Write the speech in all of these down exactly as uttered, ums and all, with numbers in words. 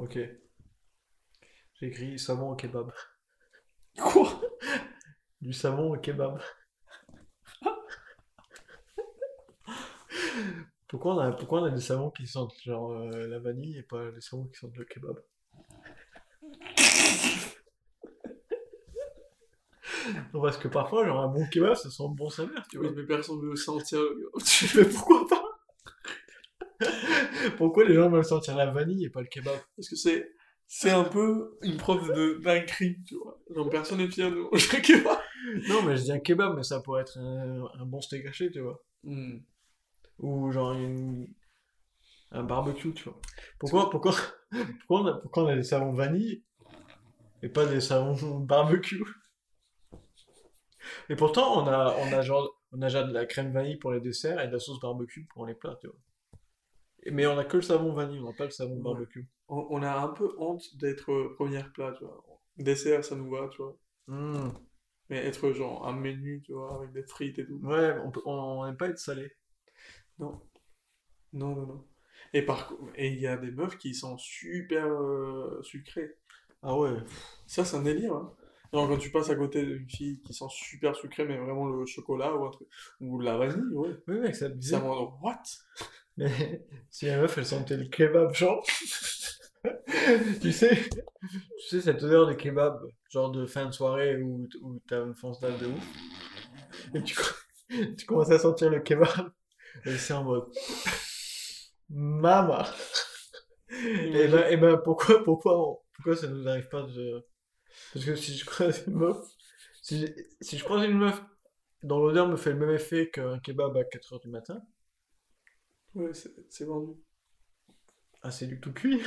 Ok. J'ai écrit savon au kebab. Quoi? Du savon au kebab. Pourquoi on a, pourquoi on a des savons qui sentent genre euh, la vanille et pas des savons qui sentent le kebab? Non, parce que parfois, genre un bon kebab, ça sent bon sa mère, tu vois. Oui, mais personne ne veut sentir. Tu fais pourquoi pas? Pourquoi les gens veulent sentir la vanille et pas le kebab? Parce que c'est, c'est un peu une preuve de, d'un crime, tu vois. Genre personne n'est fier de manger un kebab. Non, mais je dis un kebab, mais ça pourrait être un, un bon steak haché, tu vois. Mm. Ou genre une, un barbecue, tu vois. Pourquoi, pourquoi, pourquoi, on a, pourquoi on a des savons vanille et pas des savons barbecue? Et pourtant, on a, on a genre, on a déjà de la crème vanille pour les desserts et de la sauce barbecue pour les plats, tu vois. Mais on a que le savon vanille, on n'a pas le savon barbecue. On, on a un peu honte d'être euh, premier plat, tu vois. Dessert, ça nous va, tu vois. Mm. Mais être genre un menu, tu vois, avec des frites et tout. Ouais, on n'aime pas être salé. Non. Non, non, non. Et par et il y a des meufs qui sont super euh, sucrées. Ah ouais. Ça, c'est un délire, hein. Genre quand tu passes à côté d'une fille qui sent super sucrée, mais vraiment le chocolat ou un truc, ou la vanille, ouais. Oui, mec, ça me dit. Ça me rend what? Mais si la meuf, elle sentait le kebab, genre. tu sais, tu sais, cette odeur de kebab, genre de fin de soirée où, où t'as une fonce dalle de ouf. Et tu, tu commences à sentir le kebab. Et c'est en mode. Mama! Et ben, et ben, pourquoi, pourquoi, on, pourquoi ça nous arrive pas de. Parce que si je croise une meuf, si, si je croise une meuf dont l'odeur me fait le même effet qu'un kebab à quatre heures du matin. Ouais, c'est, c'est vendu. Ah, c'est du tout cuit.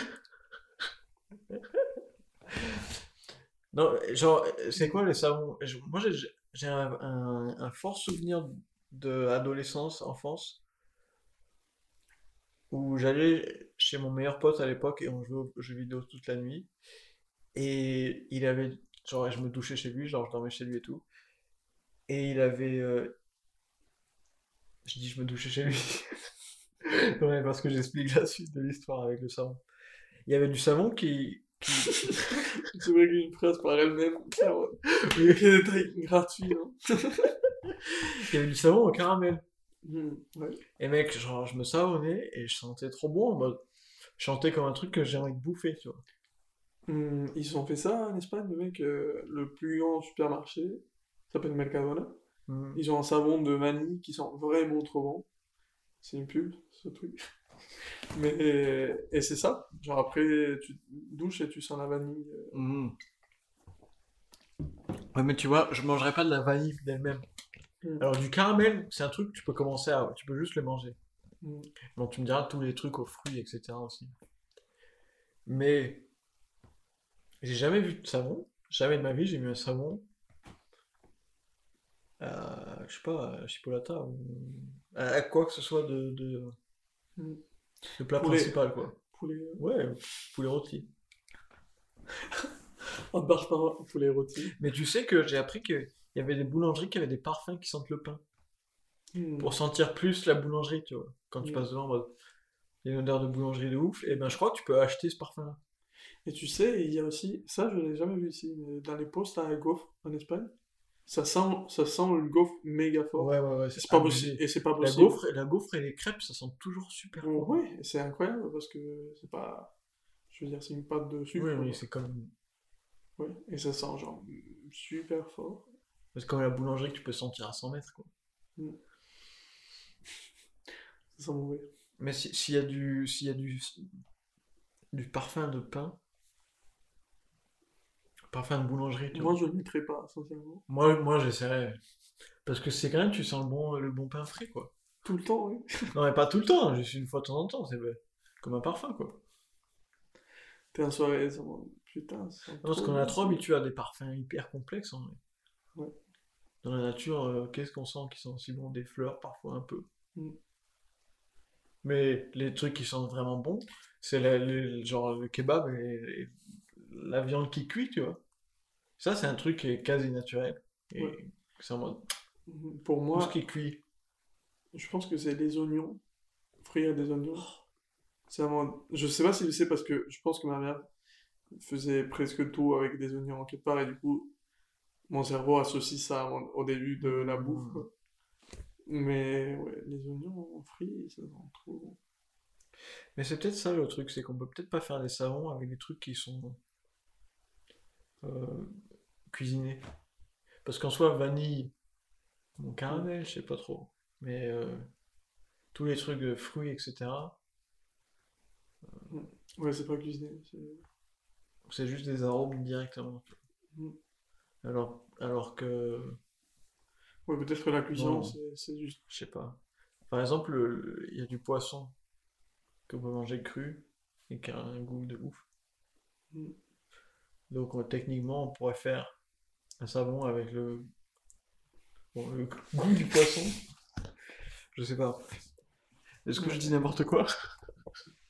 Non, genre, c'est quoi les savons? Moi, j'ai, j'ai un, un, un fort souvenir d'adolescence, enfance, où j'allais chez mon meilleur pote à l'époque et on jouait aux jeux vidéo toute la nuit. Et il avait, genre, je me douchais chez lui, genre, je dormais chez lui et tout. Et il avait, euh... je dis, je me douchais chez lui. Non, mais parce que j'explique la suite de l'histoire avec le savon. Il y avait du savon qui. qui... C'est vrai qu'une phrase par elle-même, ça, ouais. Il y a des détails gratuits, hein. Il y avait du savon au caramel. Mmh, ouais. Et mec, genre, je me savonnais et je sentais trop bon en mode. Je sentais comme un truc que j'ai envie de bouffer, tu vois. Mmh, ils ont fait ça en Espagne, le mec, euh, le plus grand supermarché, ça s'appelle Mercadona. Mmh. Ils ont un savon de vanille qui sent vraiment trop bon. C'est une pub, ce truc. Mais, et, et c'est ça. Genre après, tu douches et tu sens la vanille. Mmh. Ouais, mais tu vois, je mangerais pas de la vanille d'elle-même. Mmh. Alors du caramel, c'est un truc que tu peux commencer à... Tu peux juste le manger. Mmh. Bon, tu me diras tous les trucs aux fruits, et cetera aussi. Mais... J'ai jamais vu de savon, jamais de ma vie j'ai vu un savon, euh, je sais pas, à Chipolata, ou à quoi que ce soit de, de, de plat poulet, principal quoi. Poulet... Ouais, poulet rôti. On barre pas poulet rôti. Mais tu sais que j'ai appris qu'il y avait des boulangeries qui avaient des parfums qui sentent le pain. Mm. Pour sentir plus la boulangerie, tu vois. Quand tu mm. passes devant, bah, il y a une odeur de boulangerie de ouf, et ben je crois que tu peux acheter ce parfum-là. Et tu sais, il y a aussi, ça je l'ai jamais vu ici, mais dans les postes à gaufres en Espagne, ça sent, ça sent le gaufre méga fort. Ouais, ouais, ouais. C'est, c'est pas possible. Et c'est pas possible. La gaufre, la gaufre et les crêpes, ça sent toujours super bon. Ouais, ouais, c'est incroyable parce que c'est pas. Je veux dire, c'est une pâte de sucre. Oui, oui, c'est comme. Ouais, et ça sent genre super fort. C'est comme la boulangerie que tu peux sentir à cent mètres, quoi. Mm. Ça sent mauvais. Mais s'il si y a du. S'il y a du. Du parfum de pain. Parfum de boulangerie, tu moi, vois. Moi, je ne mettrais pas, sincèrement. Moi, moi j'essaierais. Parce que c'est quand même, tu sens le bon, le bon pain frais, quoi. Tout le temps, oui. Non, mais pas tout le temps, hein, juste une fois de temps en temps. C'est comme un parfum, quoi. T'es en soirée, ça... putain. Ça non, parce qu'on a trop habitué à des parfums hyper complexes, en vrai. Ouais. Dans la nature, euh, qu'est-ce qu'on sent qui sent aussi bon? Des fleurs, parfois, un peu. Mm. Mais les trucs qui sentent vraiment bons, c'est la, le, genre le kebab et, et la viande qui cuit, tu vois. Ça, c'est un truc qui est quasi naturel. Et ouais. C'est en mode... Pour moi... Tout ce qui cuit. Je pense que c'est les oignons. Frire des oignons. Oh, C'est vraiment... Je sais pas si c'est parce que je pense que ma mère faisait presque tout avec des oignons en quelque part, et du coup, mon cerveau associe ça au début de la bouffe. Mmh. Mais ouais, les oignons frits, ça en trop bon. Mais c'est peut-être ça le truc, c'est qu'on peut peut-être pas faire des savons avec des trucs qui sont euh, cuisinés. Parce qu'en soi, vanille, mon caramel, je sais pas trop. Mais euh, tous les trucs de fruits, et cetera. Euh, ouais, c'est pas cuisiné. C'est, c'est juste des arômes directement. Mm. Alors, alors que... Ouais, peut-être que la cuisine, non, c'est, c'est juste... Je sais pas. Par exemple, il y a du poisson qu'on peut manger cru et qui a un goût de ouf. Mm. Donc, on, techniquement, on pourrait faire un savon avec le, bon, le goût du poisson. Je sais pas. Est-ce que ouais. je dis n'importe quoi?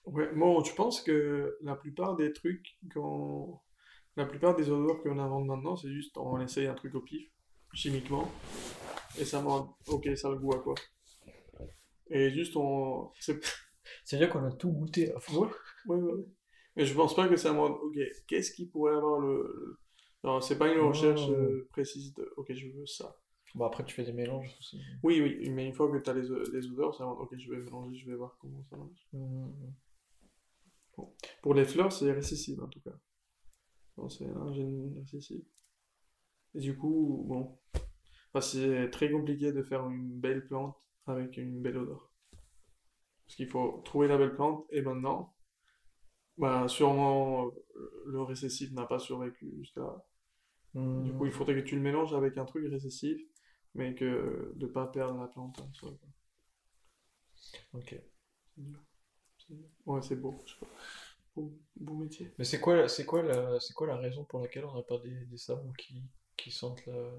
Ouais, bon, tu penses que la plupart des trucs qu'on... La plupart des odeurs qu'on invente maintenant, c'est juste on essaye un truc au pif, chimiquement, et ça mord. Ok, ça a le goût à quoi? Et juste on... C'est... C'est-à-dire qu'on a tout goûté à fond. Ouais, ouais, ouais. Mais je pense pas que ça mord. Ok, qu'est-ce qui pourrait avoir le... Non, c'est pas une recherche oh. euh, précise de... Ok, je veux ça. Bon, après, tu fais des mélanges aussi. Oui, oui, mais une fois que tu as les, les odeurs, ça va. Ok, je vais mélanger, je vais voir comment ça marche. Mmh. Bon. Pour les fleurs, c'est récessible en tout cas. Bon, c'est un gène récessible. Et du coup, bon. Enfin, c'est très compliqué de faire une belle plante avec une belle odeur. Parce qu'il faut trouver la belle plante, et maintenant, bah, sûrement, le récessif n'a pas survécu jusqu'à. Mmh. Du coup, il faudrait que tu le mélanges avec un truc récessif, mais que de pas perdre la plante en soi. Ok. C'est dur. C'est dur. Ouais, c'est beau. Je sais pas. Beau, beau métier. Mais c'est quoi, c'est quoi la, c'est quoi la raison pour laquelle on n'a pas des, des savons qui, qui sentent la,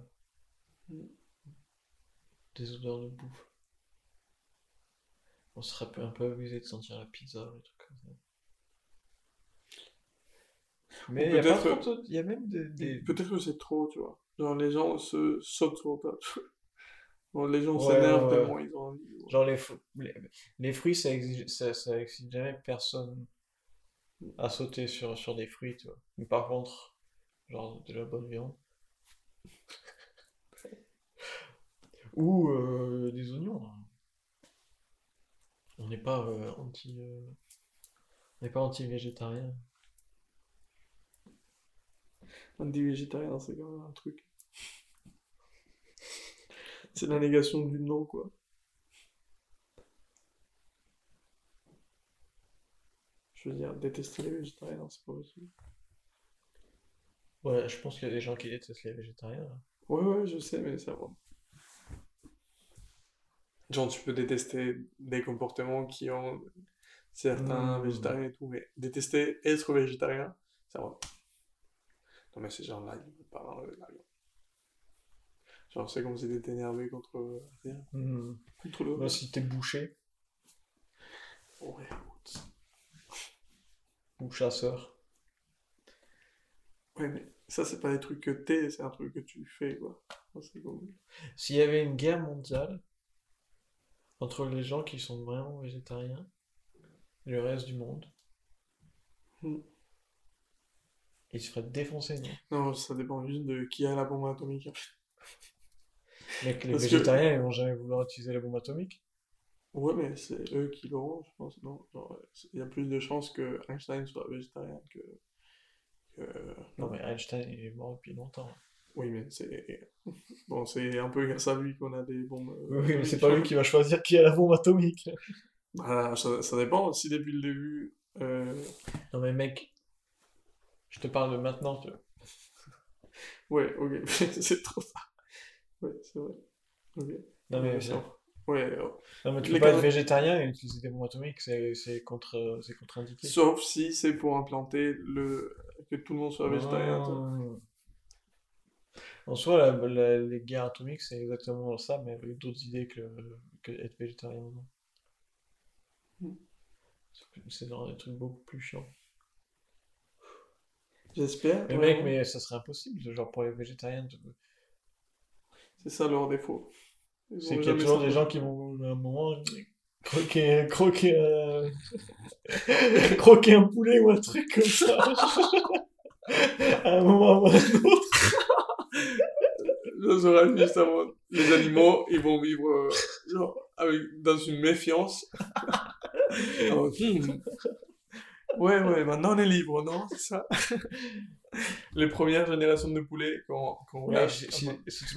mmh. des odeurs de bouffe? On serait un peu abusé de sentir la pizza, les trucs comme ça. Mais il y, contre, il y a même des, des... Peut-être que c'est trop, tu vois. Genre, les gens se sautent sur le tas. Les gens ouais, s'énervent ouais. tellement ils ont envie. Ouais. Genre, les, f... les... les fruits, ça excite ça, ça exige jamais personne à sauter sur, sur des fruits, tu vois. Mais par contre, genre, de la bonne viande. Ou euh, des oignons. On n'est pas euh, anti... Euh... On n'est pas anti-végétarien. Un des végétariens, c'est quand même un truc. C'est la négation du non, quoi. Je veux dire, détester les végétariens, c'est pas possible. Ouais, je pense qu'il y a des gens qui détestent les végétariens. Là. Ouais, ouais, je sais, mais ça va. Genre, tu peux détester des comportements qui ont certains mmh. végétariens et tout, mais détester être végétarien, ça va. Non mais ces gens-là, ils veulent pas m'enlever la viande. Genre c'est comme si t'étais énervé contre rien. Mmh. Contre le... Bah, si t'es bouché. Ouais. Ou chasseur. Ouais mais ça c'est pas des trucs que t'es, c'est un truc que tu fais quoi. C'est comme... S'il y avait une guerre mondiale entre les gens qui sont vraiment végétariens et le reste du monde... Mmh. Il se ferait défoncer, non? Non, ça dépend juste de qui a la bombe atomique. Mec, les Parce végétariens, que... ils vont jamais vouloir utiliser la bombe atomique. Ouais, mais c'est eux qui l'auront, je pense. Non, genre, il y a plus de chances que Einstein soit végétarien que... que... Non, mais Einstein, il est mort depuis longtemps. Oui, mais c'est... Bon, c'est un peu grâce à lui qu'on a des bombes... Oui, mais c'est pas lui qui va choisir qui a la bombe atomique. Bah, ça, ça dépend. Si depuis le début... Euh... Non, mais mec... Je te parle de maintenant, tu vois. Ouais, ok, c'est trop ça. Ouais, c'est vrai. Ok. Non, mais, mais c'est... Ouais, oh. Non, mais tu les peux pas cas... être végétarien et utiliser des bombes atomiques, c'est, c'est, contre... c'est contre-indiqué. Sauf si c'est pour implanter le... que tout le monde soit végétarien. Oh. En soi, la, la, les guerres atomiques, c'est exactement ça, mais avec d'autres idées que, que être végétarien ou non. Mm. C'est genre des trucs beaucoup plus chiants. J'espère. Mais mec, mais ça serait impossible, genre pour les végétariens. De... C'est ça leur défaut. Ils c'est qu'il y a toujours des gens qui vont à un moment Croquer, croquer, euh... croquer un poulet ou un truc comme ça. À un moment ou à un autre. Ça sera juste avant. Les animaux, ils vont vivre euh, genre, avec, dans une méfiance. Alors, ouais, ouais, maintenant on est libre, non? C'est ça. Les premières générations de poulets, quand, quand on lâche. C'est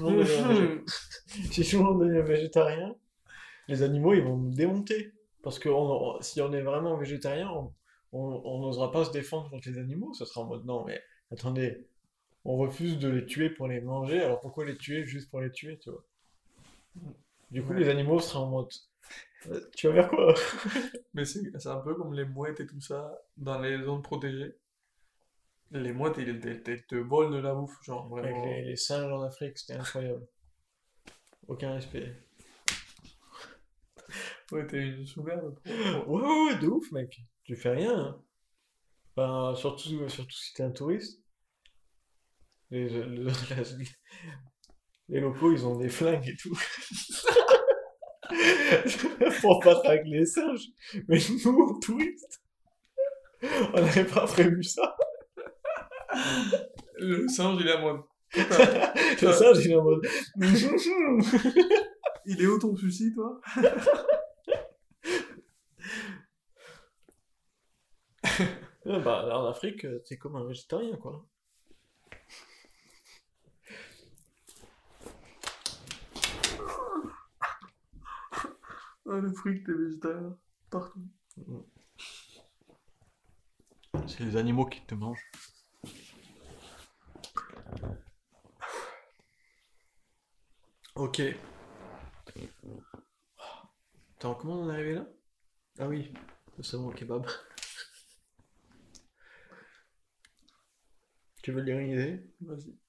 toujours des végétariens. Les animaux, ils vont nous démonter. Parce que on, on, si on est vraiment végétarien, on n'osera pas se défendre contre les animaux. Ça sera en mode non, mais attendez, on refuse de les tuer pour les manger, alors pourquoi les tuer juste pour les tuer, tu vois? Du coup, ouais. Les animaux seraient en mode. Tu vas vers quoi? Mais c'est, c'est un peu comme les mouettes et tout ça, dans les zones protégées. Les mouettes, ils te volent de la bouffe, genre vraiment. Avec les, les singes en Afrique, c'était incroyable. Aucun respect. Ouais, t'es une sous-merde. Ouais, ouais, ouais, de ouf, mec. Tu fais rien, hein. Ben, surtout, surtout si t'es un touriste. Les, les, les, les locaux, ils ont des flingues et tout. Pour pas avec les singes, mais nous, touristes, on n'avait pas prévu ça. Le singe, il est à moi. Putain. Le singe, il est à moi. Il est où ton souci, toi? Bah, en Afrique, t'es comme un végétarien, quoi. Ah, le fruit, t'es végétarien, partout. C'est les animaux qui te mangent. Ok. Attends, comment on est arrivé là? Ah oui, le savon au kebab. Tu veux lire une idée? Vas-y.